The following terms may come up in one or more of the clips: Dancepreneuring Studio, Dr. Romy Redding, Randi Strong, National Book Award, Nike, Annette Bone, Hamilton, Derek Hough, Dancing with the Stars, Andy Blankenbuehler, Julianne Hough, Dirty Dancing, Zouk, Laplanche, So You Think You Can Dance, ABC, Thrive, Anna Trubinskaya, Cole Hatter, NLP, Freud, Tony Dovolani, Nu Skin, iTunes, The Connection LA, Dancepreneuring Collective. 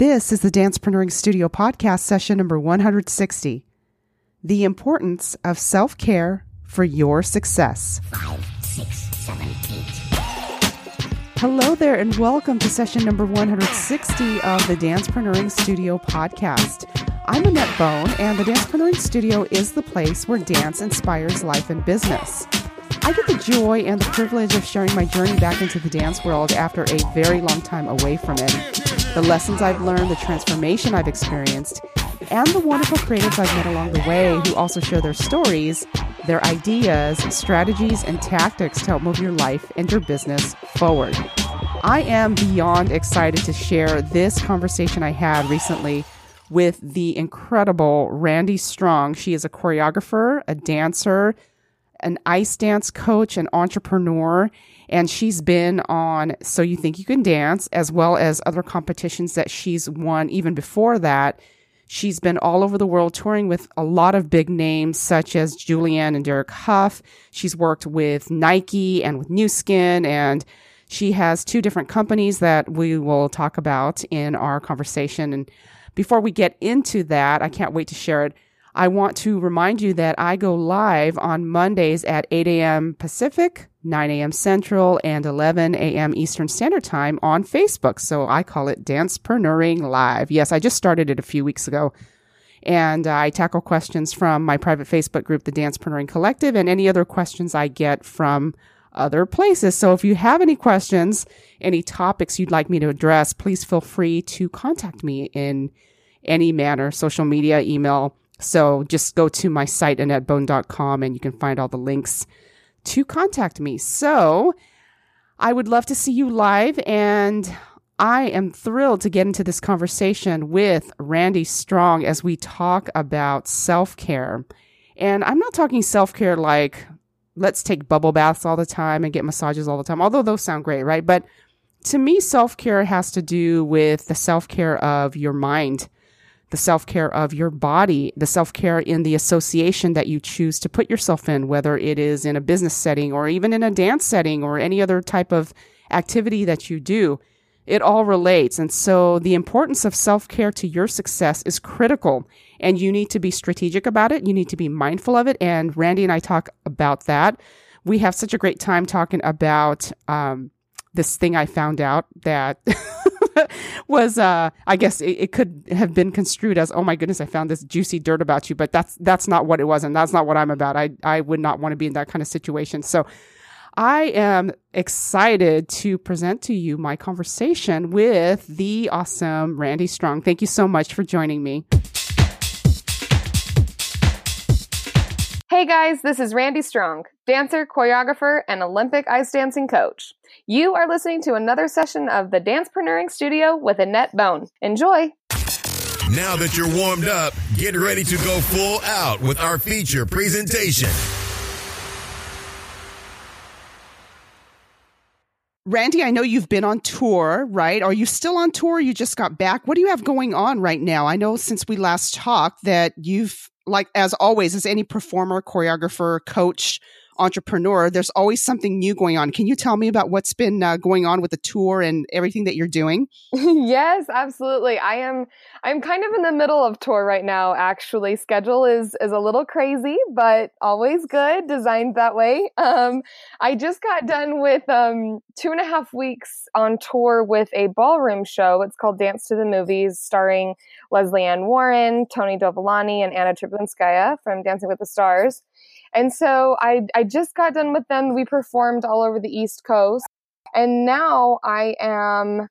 This is the Dancepreneuring Studio podcast session number 160, The Importance of Self-Care for Your Success. 5, 6, 7, 8. Hello there and welcome to session number 160 of the Dancepreneuring Studio podcast. I'm Annette Bone and the Dancepreneuring Studio is the place where dance inspires life and business. I get the joy and the privilege of sharing my journey back into the dance world after a very long time away from it. The lessons I've learned, the transformation I've experienced, and the wonderful creatives I've met along the way who also share their stories, their ideas, strategies, and tactics to help move your life and your business forward. I am beyond excited to share this conversation I had recently with the incredible Randi Strong. She is a choreographer, a dancer, an ice dance coach, an entrepreneur, and she's been on So You Think You Can Dance, as well as other competitions that she's won even before that. She's been all over the world touring with a lot of big names such as Julianne and Derek Hough. She's worked with Nike and with Nu Skin, and she has 2 different companies that we will talk about in our conversation. And before we get into that, I can't wait to share it. I want to remind you that I go live on Mondays at 8 a.m. Pacific, 9 a.m. Central, and 11 a.m. Eastern Standard Time on Facebook. So I call it Dancepreneuring Live. Yes, I just started it a few weeks ago. And I tackle questions from my private Facebook group, the Dancepreneuring Collective, and any other questions I get from other places. So if you have any questions, any topics you'd like me to address, please feel free to contact me in any manner, social media, email. So just go to my site, AnnetteBone.com, and you can find all the links to contact me. So I would love to see you live, and I am thrilled to get into this conversation with Randi Strong as we talk about self-care. And I'm not talking self-care like, let's take bubble baths all the time and get massages all the time, although those sound great, right? But to me, self-care has to do with the self-care of your mind, the self-care of your body, the self-care in the association that you choose to put yourself in, whether it is in a business setting or even in a dance setting or any other type of activity that you do. It all relates. And so the importance of self-care to your success is critical, and you need to be strategic about it. You need to be mindful of it. And Randi and I talk about that. We have such a great time talking about this thing I found out that was, I guess it could have been construed as, oh my goodness, I found this juicy dirt about you, but that's not what it was. And that's not what I'm about. I would not want to be in that kind of situation. So I am excited to present to you my conversation with the awesome Randi Strong. Thank you so much for joining me. Hey guys, this is Randi Strong, dancer, choreographer, and Olympic ice dancing coach. You are listening to another session of the Dancepreneuring Studio with Annette Bone. Enjoy! Now that you're warmed up, get ready to go full out with our feature presentation. Randi, I know you've been on tour, right? Are you still on tour? You just got back. What do you have going on right now? I know since we last talked that you've, like as always, as any performer, choreographer, coach, entrepreneur, there's always something new going on. Can you tell me about what's been going on with the tour and everything that you're doing? Yes, absolutely. I'm kind of in the middle of tour right now, actually. Schedule is a little crazy, but always good, designed that way. I just got done with 2.5 weeks on tour with a ballroom show. It's called Dance to the Movies, starring Leslie Ann Warren, Tony Dovolani, and Anna Trubinskaya from Dancing with the Stars. And so I just got done with them. We performed all over the East Coast. And now I am,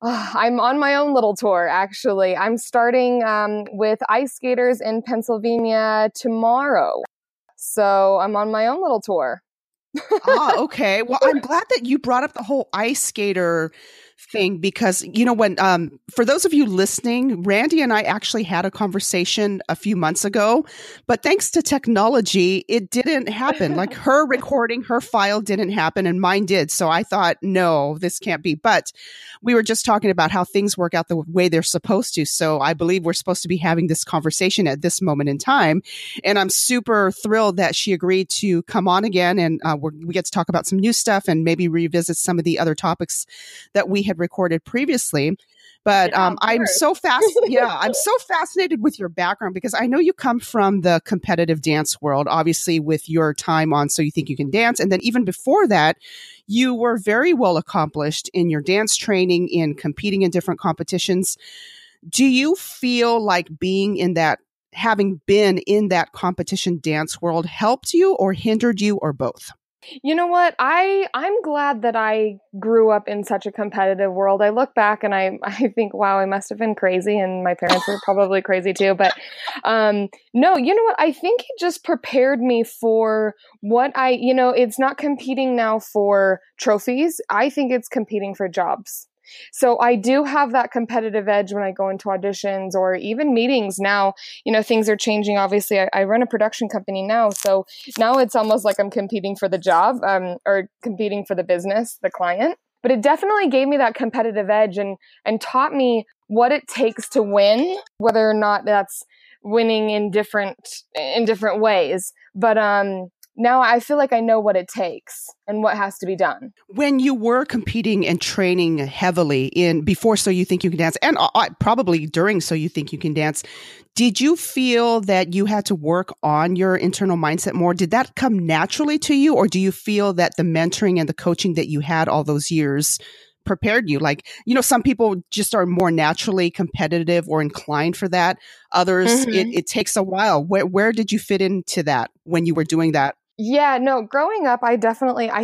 I'm on my own little tour, actually. I'm starting with ice skaters in Pennsylvania tomorrow. So I'm on my own little tour. Oh, okay. Well, I'm glad that you brought up the whole ice skater thing because, you know, when for those of you listening, Randi and I actually had a conversation a few months ago, but thanks to technology, it didn't happen. Like her recording, her file didn't happen and mine did. So I thought, no, this can't be. But we were just talking about how things work out the way they're supposed to. So I believe we're supposed to be having this conversation at this moment in time. And I'm super thrilled that she agreed to come on again and we get to talk about some new stuff and maybe revisit some of the other topics that we had recorded previously. But I'm so fascinated with your background, because I know you come from the competitive dance world, obviously with your time on So You Think You Can Dance. And then even before that, you were very well accomplished in your dance training, in competing in different competitions. Do you feel like having been in that competition dance world helped you or hindered you or both? You know what? I'm glad that I grew up in such a competitive world. I look back and I think, wow, I must have been crazy, and my parents were probably crazy too. But no, you know what? I think it just prepared me for what it's not competing now for trophies. I think it's competing for jobs. So I do have that competitive edge when I go into auditions or even meetings now. You know, things are changing. Obviously, I run a production company now. So now it's almost like I'm competing for the job or competing for the business, the client. But it definitely gave me that competitive edge and taught me what it takes to win, whether or not that's winning in different ways. But now I feel like I know what it takes and what has to be done. When you were competing and training heavily before So You Think You Can Dance, and probably during So You Think You Can Dance, did you feel that you had to work on your internal mindset more? Did that come naturally to you, or do you feel that the mentoring and the coaching that you had all those years prepared you? Like, you know, some people just are more naturally competitive or inclined for that. Others, it takes a while. Where did you fit into that when you were doing that? Yeah, no, growing up, I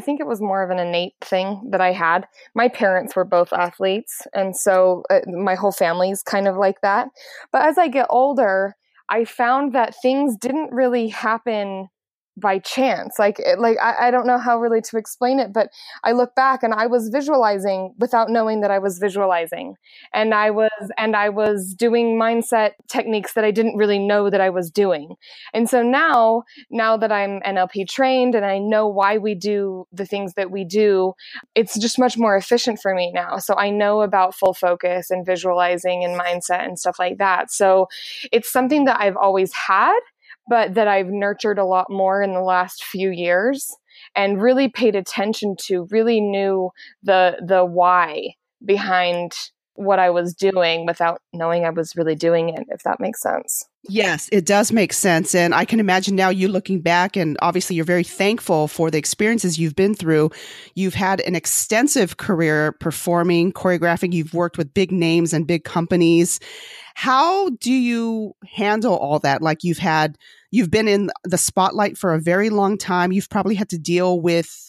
think it was more of an innate thing that I had. My parents were both athletes. And so my whole family's kind of like that. But as I get older, I found that things didn't really happen by chance. I don't know how really to explain it, but I look back and I was visualizing without knowing that I was visualizing. And I was doing mindset techniques that I didn't really know that I was doing. And so now that I'm NLP trained and I know why we do the things that we do, it's just much more efficient for me now. So I know about full focus and visualizing and mindset and stuff like that. So it's something that I've always had, but that I've nurtured a lot more in the last few years and really paid attention to, really knew the why behind what I was doing without knowing I was really doing it, if that makes sense. Yes, it does make sense. And I can imagine now you looking back, and obviously you're very thankful for the experiences you've been through. You've had an extensive career performing, choreographing. You've worked with big names and big companies. How do you handle all that? Like, you've been in the spotlight for a very long time. You've probably had to deal with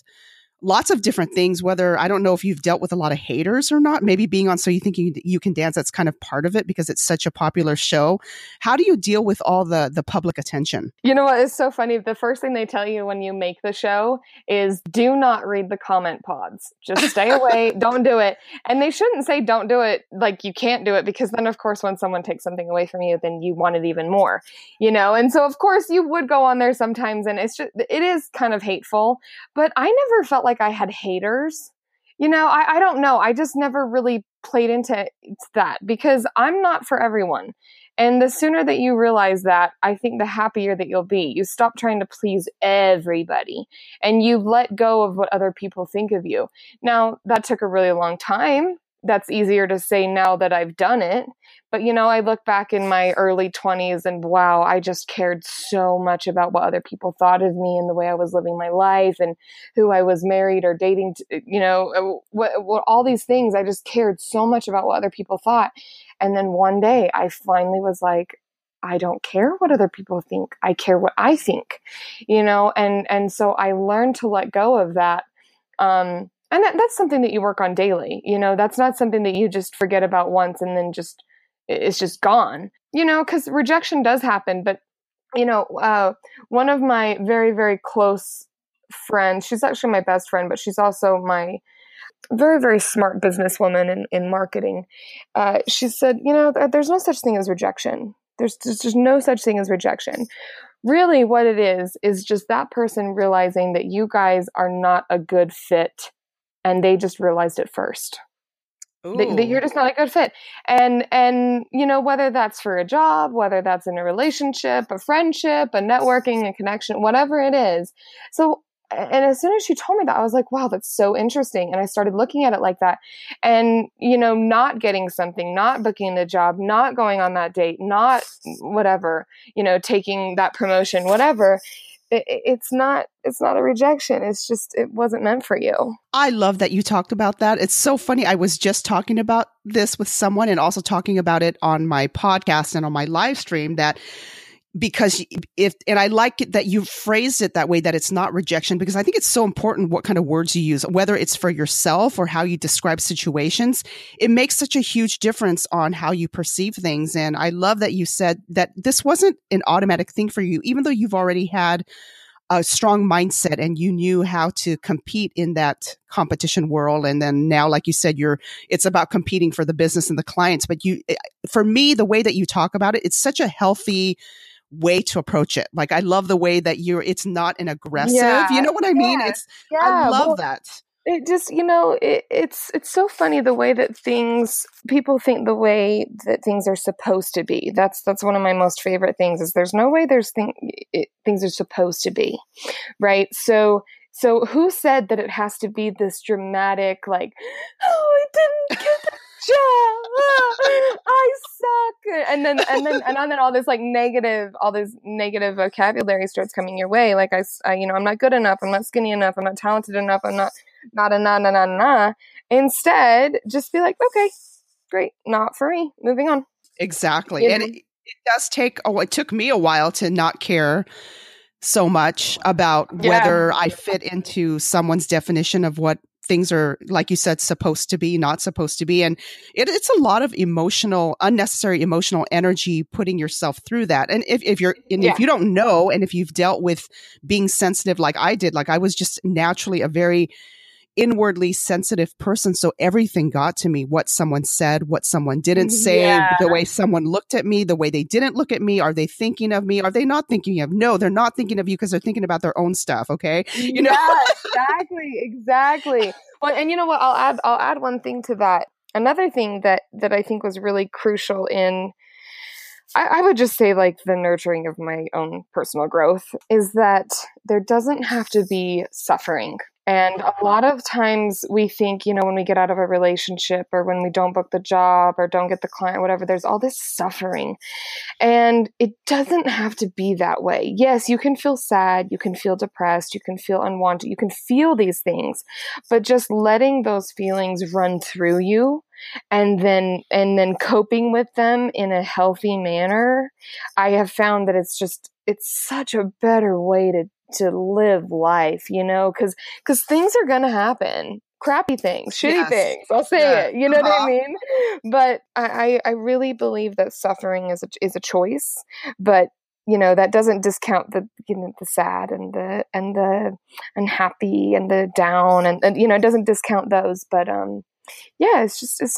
lots of different things, whether, I don't know if you've dealt with a lot of haters or not, maybe being on So You Think You Can Dance, that's kind of part of it because it's such a popular show. How do you deal with all the public attention? You know what? It's so funny. The first thing they tell you when you make the show is do not read the comment pods. Just stay away. Don't do it. And they shouldn't say don't do it, like you can't do it, because then of course, when someone takes something away from you, then you want it even more, you know? And so of course you would go on there sometimes, and it is kind of hateful, but I never felt like I had haters. You know, I don't know. I just never really played into that because I'm not for everyone. And the sooner that you realize that, I think the happier that you'll be. You stop trying to please everybody and you let go of what other people think of you. Now, that took a really long time. That's easier to say now that I've done it. But, you know, I look back in my early 20s and wow, I just cared so much about what other people thought of me and the way I was living my life and who I was married or dating, you know, what all these things. I just cared so much about what other people thought. And then one day I finally was like, I don't care what other people think. I care what I think, you know, and so I learned to let go of that. And that's something that you work on daily. You know, that's not something that you just forget about once and then just, it's just gone, you know, because rejection does happen. But, you know, one of my very, very close friends, she's actually my best friend, but she's also my very, very smart businesswoman in marketing. She said, you know, there's no such thing as rejection. There's just no such thing as rejection. Really what it is just that person realizing that you guys are not a good fit. And they just realized it first that you're just not a good fit. And, you know, whether that's for a job, whether that's in a relationship, a friendship, a networking, a connection, whatever it is. So And as soon as she told me that, I was like, wow, that's so interesting. And I started looking at it like that. And, you know, not getting something, not booking the job, not going on that date, not whatever, you know, taking that promotion, whatever. It's not a rejection. It's just, it wasn't meant for you. I love that you talked about that. It's so funny. I was just talking about this with someone and also talking about it on my podcast and on my live stream that because if, and I like it that you phrased it that way, that it's not rejection, because I think it's so important what kind of words you use, whether it's for yourself or how you describe situations. It makes such a huge difference on how you perceive things. And I love that you said that this wasn't an automatic thing for you, even though you've already had a strong mindset and you knew how to compete in that competition world. And then now, like you said, it's about competing for the business and the clients. But for me, the way that you talk about it, it's such a healthy way to approach it. Like, I love the way that it's not an aggressive, you know what I mean? Yeah, I love that. It just, you know, it's so funny the way that people think the way that things are supposed to be. That's one of my most favorite things is there's no way things are supposed to be, right? So who said that it has to be this dramatic, like, oh, I didn't get that job. Oh, I suck. And then all this negative vocabulary starts coming your way. Like I you know, I'm not good enough. I'm not skinny enough. I'm not talented enough. I'm not. Instead, just be like, okay, great. Not for me. Moving on. Exactly. You know? And it does take, it took me a while to not care so much about whether I fit into someone's definition of what things are, like you said, supposed to be, not supposed to be. And it's a lot of unnecessary emotional energy putting yourself through that. And if you don't know, and if you've dealt with being sensitive like I did, like I was just naturally a very inwardly sensitive person. So everything got to me, what someone said, what someone didn't say, the way someone looked at me, the way they didn't look at me. Are they thinking of me? Are they not thinking of? No, they're not thinking of you because they're thinking about their own stuff. Okay. You know? Yeah, exactly. Well, and you know what? I'll add one thing to that. Another thing that I think was really crucial in, I would just say, like, the nurturing of my own personal growth is that there doesn't have to be suffering. And a lot of times we think, you know, when we get out of a relationship or when we don't book the job or don't get the client, whatever, there's all this suffering. And it doesn't have to be that way. Yes, you can feel sad, you can feel depressed, you can feel unwanted, you can feel these things, but just letting those feelings run through you and then coping with them in a healthy manner, I have found that it's such a better way to live life, you know, because things are going to happen. Crappy things, shitty things. I'll say it. You know what I mean? But I really believe that suffering is a choice, but you know, that doesn't discount the, you know, the sad and the unhappy and the down and you know, it doesn't discount those, but yeah, it's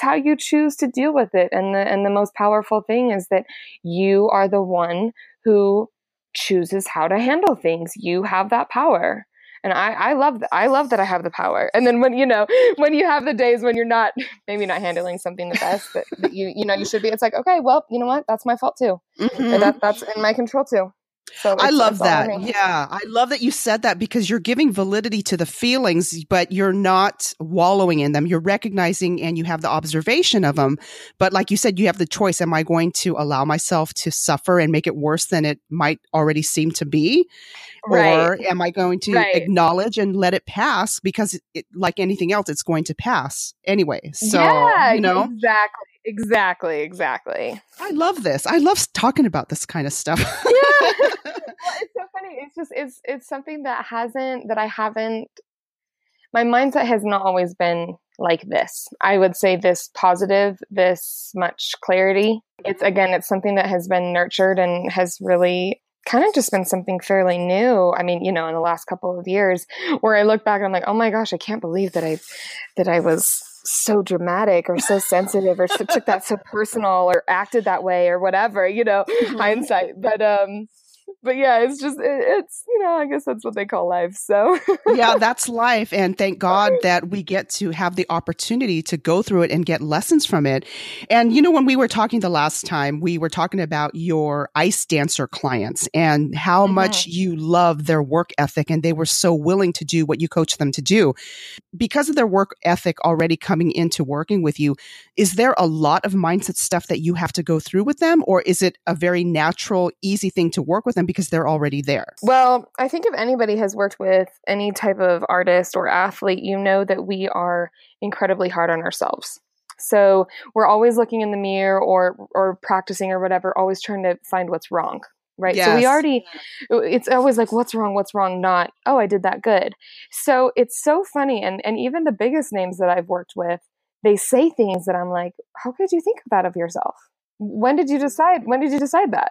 how you choose to deal with it. And the most powerful thing is that you are the one who chooses how to handle things. You have that power. And I love that I have the power. And then when you have the days when you're not, maybe not handling something the best that you you should be, it's like, okay, well, you know what? That's my fault too. Mm-hmm. And that's in my control too. So I love that. Yeah. I love that you said that because you're giving validity to the feelings, but you're not wallowing in them. You're recognizing and you have the observation of them. But like you said, you have the choice. Am I going to allow myself to suffer and make it worse than it might already seem to be? Right. Or am I going to acknowledge and let it pass? Because it, like anything else, it's going to pass anyway. So, you know, Exactly. I love this. I love talking about this kind of stuff. Well, it's so funny. It's just, it's something my mindset has not always been like this. I would say this positive, this much clarity. It's something that has been nurtured and has really kind of just been something fairly new. I mean, you know, in the last couple of years where I look back and I'm like, oh my gosh, I can't believe that I was so dramatic or so sensitive or so, took that so personal or acted that way or whatever, you know, hindsight. But But yeah, it's just, it's, you know, I guess that's what they call life. So yeah, that's life. And thank God that we get to have the opportunity to go through it and get lessons from it. And, you know, when we were talking the last time, we were talking about your ice dancer clients and how much you love their work ethic. And they were so willing to do what you coach them to do. Because of their work ethic already coming into working with you, is there a lot of mindset stuff that you have to go through with them? Or is it a very natural, easy thing to work with them because they're already there? Well, I think if anybody has worked with any type of artist or athlete, you know that we are incredibly hard on ourselves. So we're always looking in the mirror or practicing or whatever, always trying to find what's wrong, right? Yes. So we already, it's always like, what's wrong, not, oh, I did that good. So it's so funny. And even the biggest names that I've worked with, they say things that I'm like, how could you think that of yourself? When did you decide that?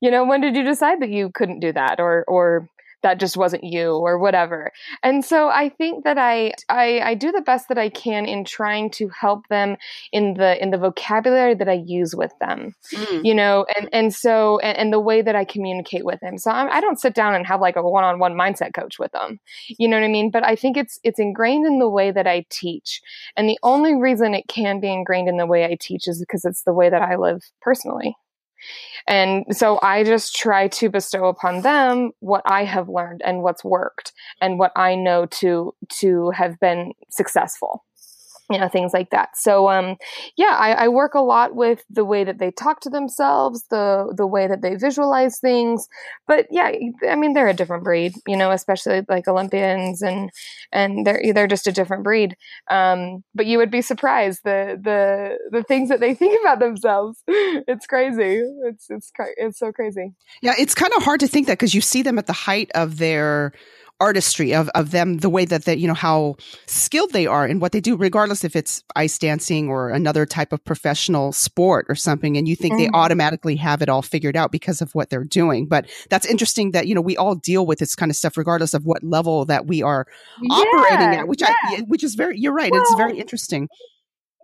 You know, when did you decide that you couldn't do that or that just wasn't you or whatever? And so I think that I do the best that I can in trying to help them in the vocabulary that I use with them, you know, and so the way that I communicate with them. So I don't sit down and have like a one-on-one mindset coach with them, you know what I mean? But I think it's ingrained in the way that I teach. And the only reason it can be ingrained in the way I teach is because it's the way that I live personally. And so I just try to bestow upon them what I have learned and what's worked and what I know to have been successful, you know, things like that. So, yeah, I work a lot with the way that they talk to themselves, the way that they visualize things, but yeah, I mean, they're a different breed, you know, especially like Olympians and they're just a different breed. But you would be surprised the things that they think about themselves. It's crazy. It's so crazy. Yeah. It's kind of hard to think that, 'cause you see them at the height of their artistry of them, the way that they, you know, how skilled they are in what they do, regardless if it's ice dancing or another type of professional sport or something. And you think they automatically have it all figured out because of what they're doing. But that's interesting that, you know, we all deal with this kind of stuff, regardless of what level that we are operating at, which is very, you're right. Well, it's very interesting.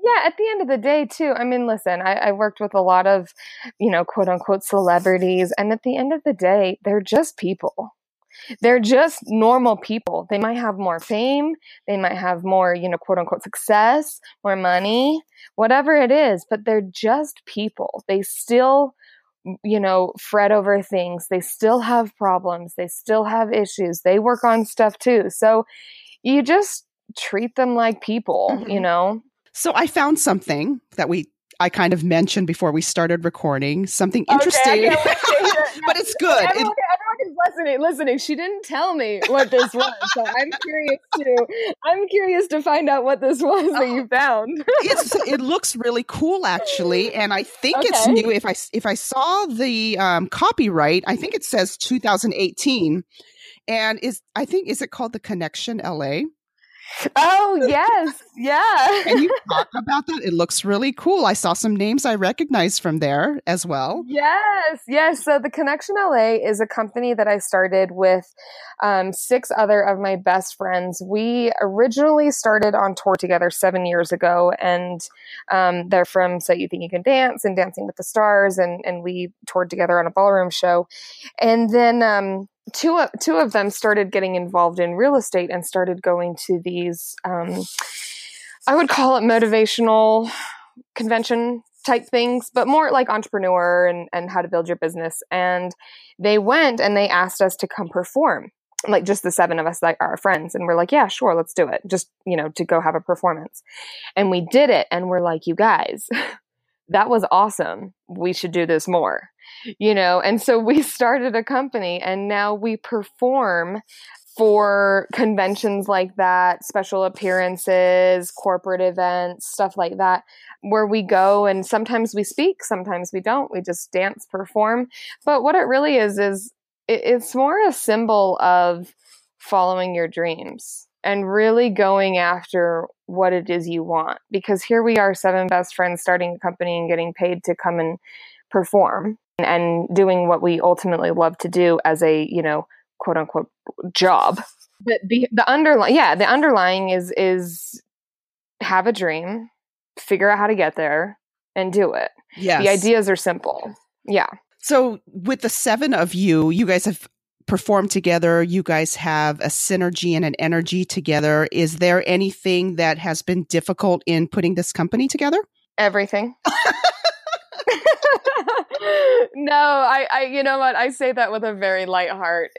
Yeah, at the end of the day, too. I mean, listen, I worked with a lot of, you know, quote unquote celebrities. And at the end of the day, they're just people. They're just normal people. They might have more fame. They might have more, you know, quote unquote success, more money, whatever it is, but they're just people. They still, you know, fret over things. They still have problems. They still have issues. They work on stuff too. So you just treat them like people, you know? So I found something that I kind of mentioned before we started recording, something interesting, okay, but it's good. Everyone is listening. She didn't tell me what this was, so I'm curious to find out what this was that you found. It looks really cool, actually, and I think it's new. If I saw the copyright, I think it says 2018, and is it called The Connection LA? Oh, yes. Yeah. Can you talk about that? It looks really cool. I saw some names I recognized from there as well. Yes. Yes. So The Connection LA is a company that I started with 6 other of my best friends. We originally started on tour together 7 years ago, and they're from So You Think You Can Dance and Dancing with the Stars. And we toured together on a ballroom show. And then, two of them started getting involved in real estate and started going to these, I would call it motivational convention type things, but more like entrepreneur and how to build your business. And they went and they asked us to come perform, like just the 7 of us, like our friends. And we're like, yeah, sure. Let's do it. Just, you know, to go have a performance. And we did it. And we're like, you guys, that was awesome. We should do this more. You know, and so we started a company and now we perform for conventions like that, special appearances, corporate events, stuff like that, where we go and sometimes we speak, sometimes we don't, we just dance, perform. But what it really is it's more a symbol of following your dreams and really going after what it is you want. Because here we are, 7 best friends starting a company and getting paid to come and perform. And doing what we ultimately love to do as a, you know, quote unquote job. But the underlying is have a dream, figure out how to get there and do it. Yes. The ideas are simple. Yeah. So with the seven of you, you guys have performed together. You guys have a synergy and an energy together. Is there anything that has been difficult in putting this company together? Everything. No, I you know what? I say that with a very light heart.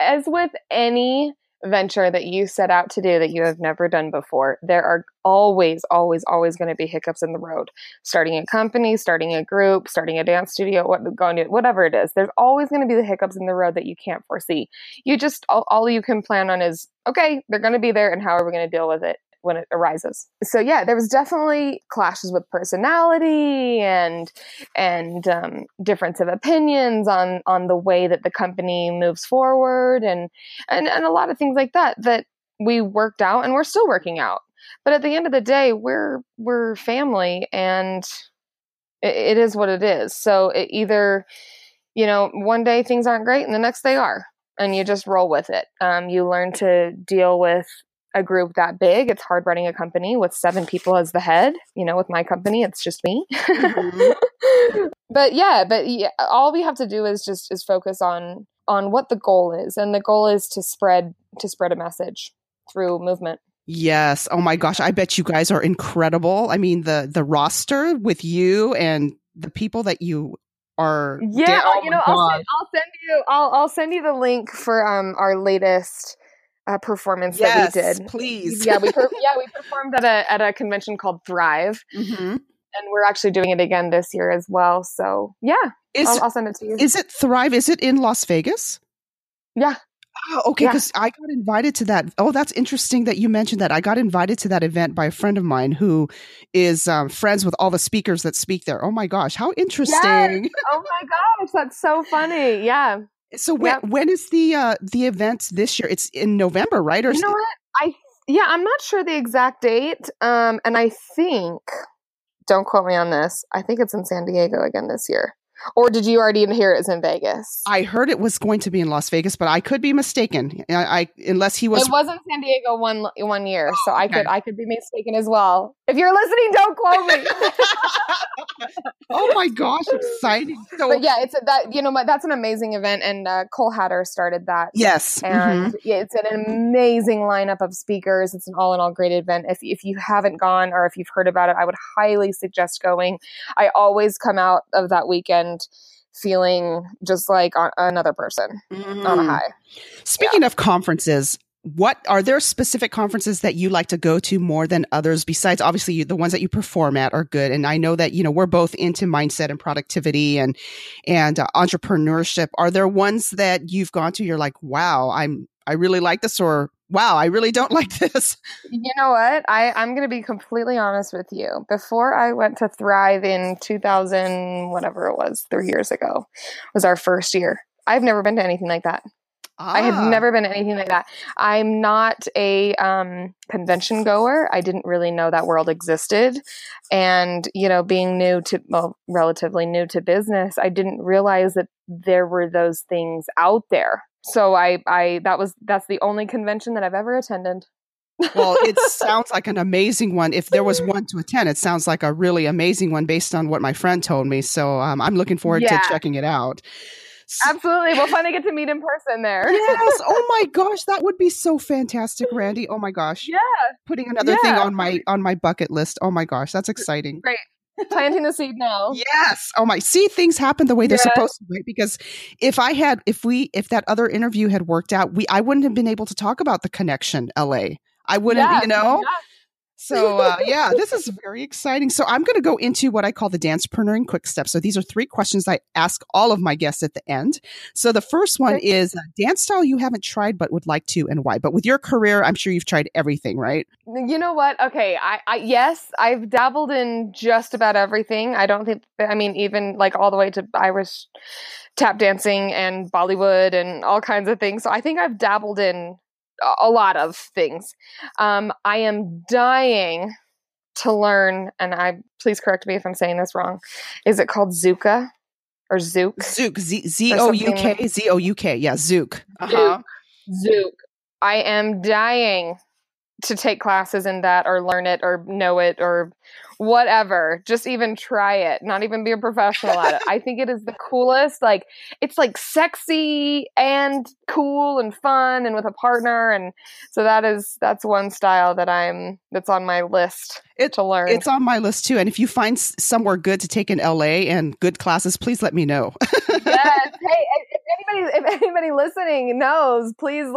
As with any venture that you set out to do that you have never done before, there are always going to be hiccups in the road. Starting a company, starting a group, starting a dance studio, whatever it is, there's always going to be the hiccups in the road that you can't foresee. You just, all you can plan on is, okay, they're going to be there, and how are we going to deal with it when it arises? So yeah, there was definitely clashes with personality and difference of opinions on the way that the company moves forward and a lot of things like that we worked out and we're still working out. But at the end of the day, we're family, and it is what it is. So it either, you know, one day things aren't great and the next they are, and you just roll with it. You learn to deal with a group that big. It's hard running a company with seven people as the head. You know, with my company, it's just me. Mm-hmm. But yeah, all we have to do is focus on what the goal is, and the goal is to spread a message through movement. Yes. Oh my gosh, I bet you guys are incredible. I mean, the roster with you and the people that you are. Yeah, you know, I'll send you the link for our latest performance that we did. Please. We performed at a convention called Thrive, mm-hmm. and we're actually doing it again this year as well. So yeah, I'll send it to you. Is it Thrive? Is it in Las Vegas? Yeah. Oh, okay. Because I got invited to that. Oh, that's interesting that you mentioned that. I got invited to that event by a friend of mine who is friends with all the speakers that speak there. Oh my gosh, how interesting! Yes. Oh my gosh, that's so funny. Yeah. So when is the event this year? It's in November, right? Or you know what? I'm not sure the exact date. And I think, don't quote me on this, I think it's in San Diego again this year. Or did you already hear it was in Vegas? I heard it was going to be in Las Vegas, but I could be mistaken. It wasn't San Diego one year, so okay. I could be mistaken as well. If you're listening, don't quote me. Oh my gosh, exciting! So, but yeah, that's an amazing event, and Cole Hatter started that. Yes, and mm-hmm. yeah, it's an amazing lineup of speakers. It's an all-in-all great event. If you haven't gone or if you've heard about it, I would highly suggest going. I always come out of that weekend feeling just like another person on a high. Speaking of conferences, what are there specific conferences that you like to go to more than others? Besides, obviously, the ones that you perform at are good, and I know that we're both into mindset and productivity and entrepreneurship. Are there ones that you've gone to? You're like, wow, I really like this, or wow, I really don't like this. You know what? I'm going to be completely honest with you. Before I went to Thrive in 2000, whatever it was, 3 years ago, was our first year. I've never been to anything like that. Ah. I have never been to anything like that. I'm not a convention goer. I didn't really know that world existed. And, being relatively new to business, I didn't realize that there were those things out there. So that's the only convention that I've ever attended. Well, it sounds like an amazing one. If there was one to attend, it sounds like a really amazing one based on what my friend told me. So I'm looking forward to checking it out. Absolutely. We'll finally get to meet in person there. Yes. Oh my gosh, that would be so fantastic, Randi. Oh my gosh. Yeah. Putting another thing on my bucket list. Oh my gosh, that's exciting. Great. Planting the seed now. Yes. Oh my. See, things happen the way they're supposed to, right? Because if that other interview had worked out, I wouldn't have been able to talk about the Connection LA. I wouldn't, Yeah. So this is very exciting. So I'm going to go into what I call the Dancepreneuring Quick Steps. So these are three questions I ask all of my guests at the end. So the first one is dance style you haven't tried but would like to, and why? But with your career, I'm sure you've tried everything, right? You know what? Okay. Yes, I've dabbled in just about everything. I don't think, even like all the way to Irish tap dancing and Bollywood and all kinds of things. So I think I've dabbled in a lot of things. I am dying to learn, and please correct me if I'm saying this wrong. Is it called Zooka or Zouk? Zouk, Z-O-U-K, Z-O-U-K. Yeah, Zouk. Uh-huh. Zouk. I am dying to take classes in that or learn it or know it or whatever, just even try it, not even be a professional at it. I think it is the coolest. Like, it's like sexy and cool and fun and with a partner. And so that's one style that that's on my list to learn. It's on my list too. And if you find somewhere good to take in LA and good classes, please let me know. Yes. Hey, if anybody listening knows, please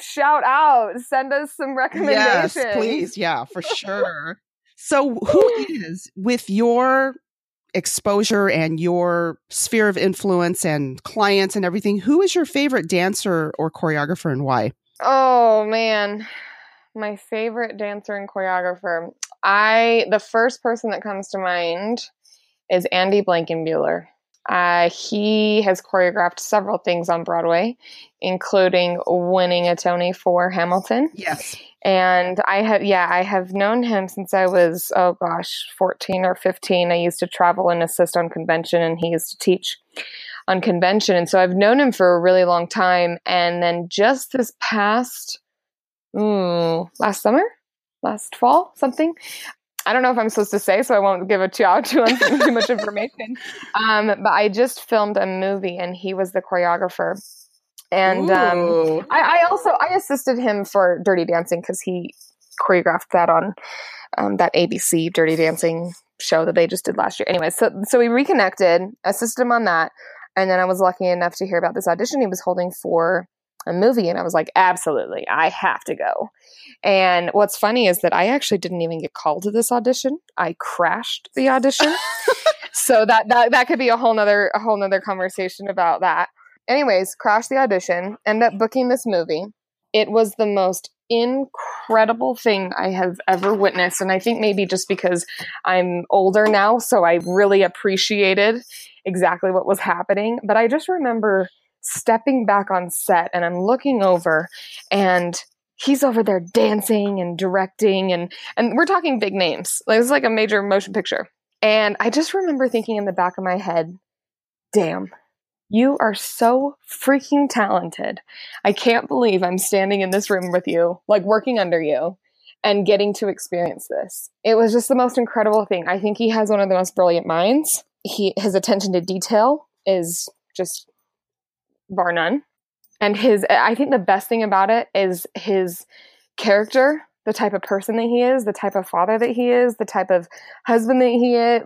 shout out, send us some recommendations. Yes, please. Yeah, for sure. So who is, with your exposure and your sphere of influence and clients and everything, who is your favorite dancer or choreographer and why? Oh, man. My favorite dancer and choreographer. The first person that comes to mind is Andy Blankenbuehler. He has choreographed several things on Broadway, including winning a Tony for Hamilton. Yes. And I have known him since I was, 14 or 15. I used to travel and assist on convention, and he used to teach on convention. And so I've known him for a really long time. And then just this past, last fall, something, I don't know if I'm supposed to say, so I won't give too much information. But I just filmed a movie, and he was the choreographer. And I assisted him for Dirty Dancing because he choreographed that on that ABC Dirty Dancing show that they just did last year. Anyway, so we reconnected, assisted him on that, and then I was lucky enough to hear about this audition he was holding for a movie, and I was like, absolutely, I have to go. And what's funny is that I actually didn't even get called to this audition. I crashed the audition. So that could be a whole nother conversation about that. Anyways, crashed the audition, ended up booking this movie. It was the most incredible thing I have ever witnessed. And I think maybe just because I'm older now, so I really appreciated exactly what was happening. But I just remember stepping back on set, and I'm looking over, and he's over there dancing and directing, and we're talking big names. It's like a major motion picture. And I just remember thinking in the back of my head, damn, you are so freaking talented. I can't believe I'm standing in this room with you, working under you and getting to experience this. It was just the most incredible thing. I think he has one of the most brilliant minds. His attention to detail is just bar none. And I think the best thing about it is his character, the type of person that he is, the type of father that he is, the type of husband that he is.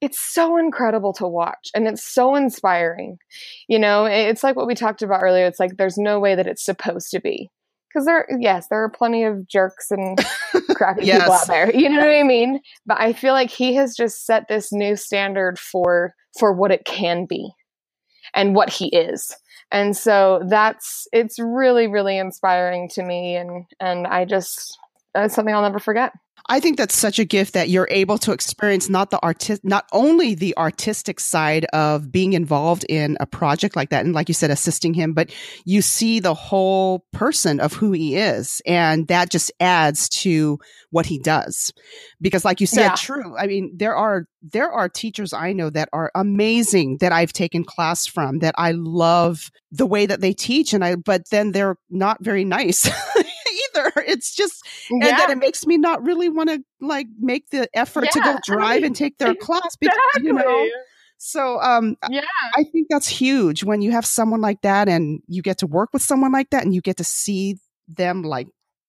It's so incredible to watch, and it's so inspiring. It's like what we talked about earlier. It's like, there's no way that it's supposed to be. Because there are plenty of jerks and crappy people out there. You know what I mean? But I feel like he has just set this new standard for what it can be and what he is. And so it's really, really inspiring to me. And I just, that's something I'll never forget. I think that's such a gift that you're able to experience not only the artistic side of being involved in a project like that, and like you said, assisting him, but you see the whole person of who he is, and that just adds to what he does. Because, like you said, true. I mean, there are teachers I know that are amazing that I've taken class from, that I love the way that they teach, but then they're not very nice. It's just, and then it makes me not really want to make the effort to go drive and take their class. Because, exactly. So I think that's huge when you have someone like that, and you get to work with someone like that, and you get to see them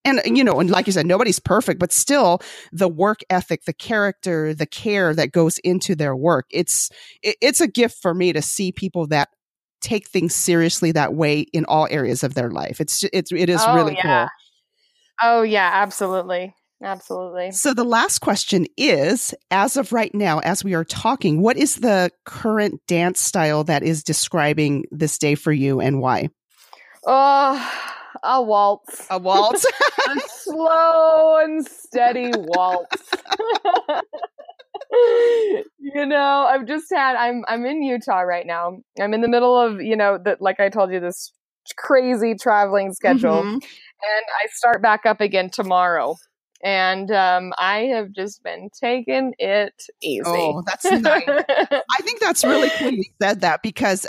and like you said, nobody's perfect, but still the work ethic, the character, the care that goes into their work. It's a gift for me to see people that take things seriously that way in all areas of their life. It is really cool. Oh, yeah, absolutely. Absolutely. So the last question is, as of right now, as we are talking, what is the current dance style that is describing this day for you, and why? Oh, a waltz. A waltz? A slow and steady waltz. I'm in Utah right now. I'm in the middle of, like I told you, this crazy traveling schedule. Mm-hmm. And I start back up again tomorrow. And I have just been taking it easy. Oh, that's nice. I think that's really cool you said that, because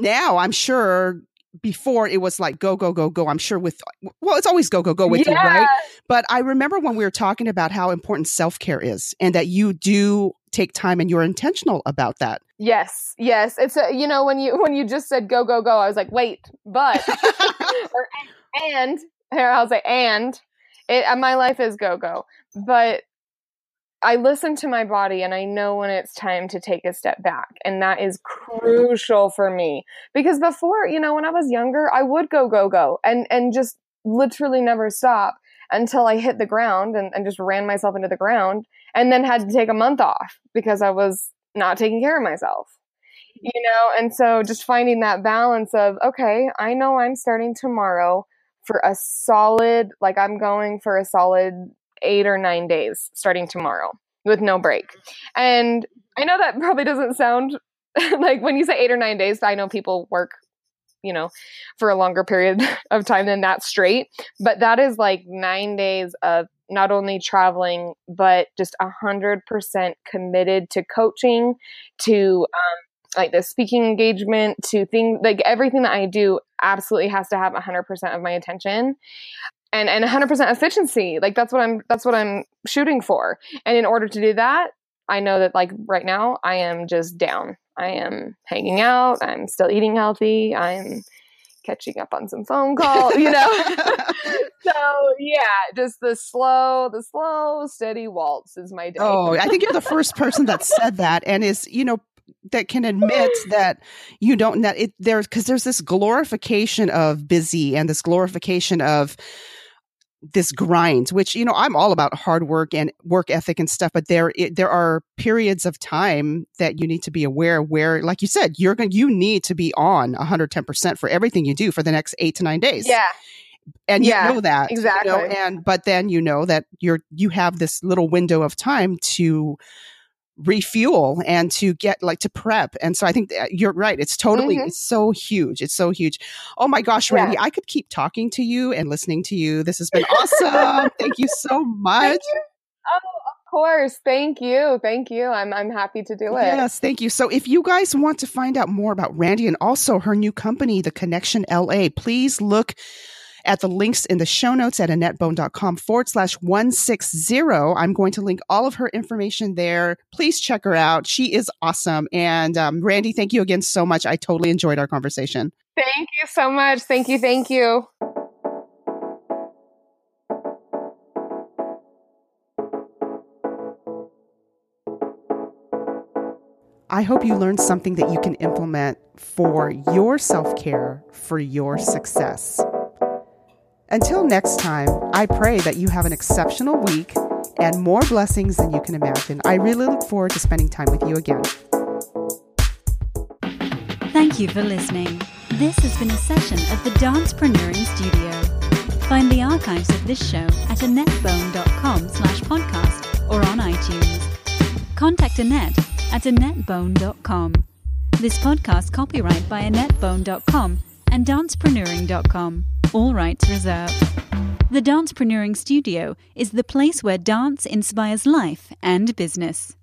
now I'm sure before it was like, go, go, go, go. I'm sure with, well, it's always go, go, go with you, right? But I remember when we were talking about how important self-care is and that you do take time and you're intentional about that. Yes. Yes. It's a, you know, when you just said go, go, go, I was like, wait, but, or, and here I'll say, and it, my life is go, go, but I listen to my body and I know when it's time to take a step back. And that is crucial for me because before, you know, when I was younger, I would go, go, go and just literally never stop until I hit the ground and just ran myself into the ground and then had to take a month off because I was not taking care of myself, you know? And so just finding that balance of, okay, I know I'm starting tomorrow for a solid, like I'm going for a solid 8 or 9 days starting tomorrow with no break. And I know that probably doesn't sound like when you say 8 or 9 days, I know people work, you know, for a longer period of time than that straight. But that is like 9 days of not only traveling, but just 100% committed to coaching, to like the speaking engagement, to things like everything that I do absolutely has to have 100% of my attention. And 100% efficiency, like that's what I'm shooting for. And in order to do that, I know that like right now I am just down. I am hanging out. I'm still eating healthy. I'm catching up on some phone calls, you know? So yeah, just the slow, steady waltz is my day. Oh, I think you're the first person that said that and is, you know, that can admit that you don't, that it there's, cause there's this glorification of busy and this glorification of this grind, which, you know, I'm all about hard work and work ethic and stuff, but there are periods of time that you need to be aware where, like you said, you need to be on 110% for everything you do for the next 8 to 9 days. Yeah. And you know that. Exactly. You know, but then you know that you have this little window of time to refuel and to get like to prep. And so I think you're right. It's totally, it's so huge. It's so huge. Oh my gosh, Randi, I could keep talking to you and listening to you. This has been awesome. Thank you so much. Thank you. Oh, of course. Thank you. Thank you. I'm happy to do it. Yes. Thank you. So if you guys want to find out more about Randi and also her new company, The Connection LA, please look at the links in the show notes at AnnetteBone.com/160. I'm going to link all of her information there. Please check her out. She is awesome. And Randi, thank you again so much. I totally enjoyed our conversation. Thank you so much. Thank you. Thank you. I hope you learned something that you can implement for your self-care, for your success. Until next time, I pray that you have an exceptional week and more blessings than you can imagine. I really look forward to spending time with you again. Thank you for listening. This has been a session of the Dancepreneuring Studio. Find the archives of this show at AnnetteBone.com/podcast or on iTunes. Contact Annette at AnnetteBone.com. This podcast copyright by AnnetteBone.com and Dancepreneuring.com. All rights reserved. The Dancepreneuring Studio is the place where dance inspires life and business.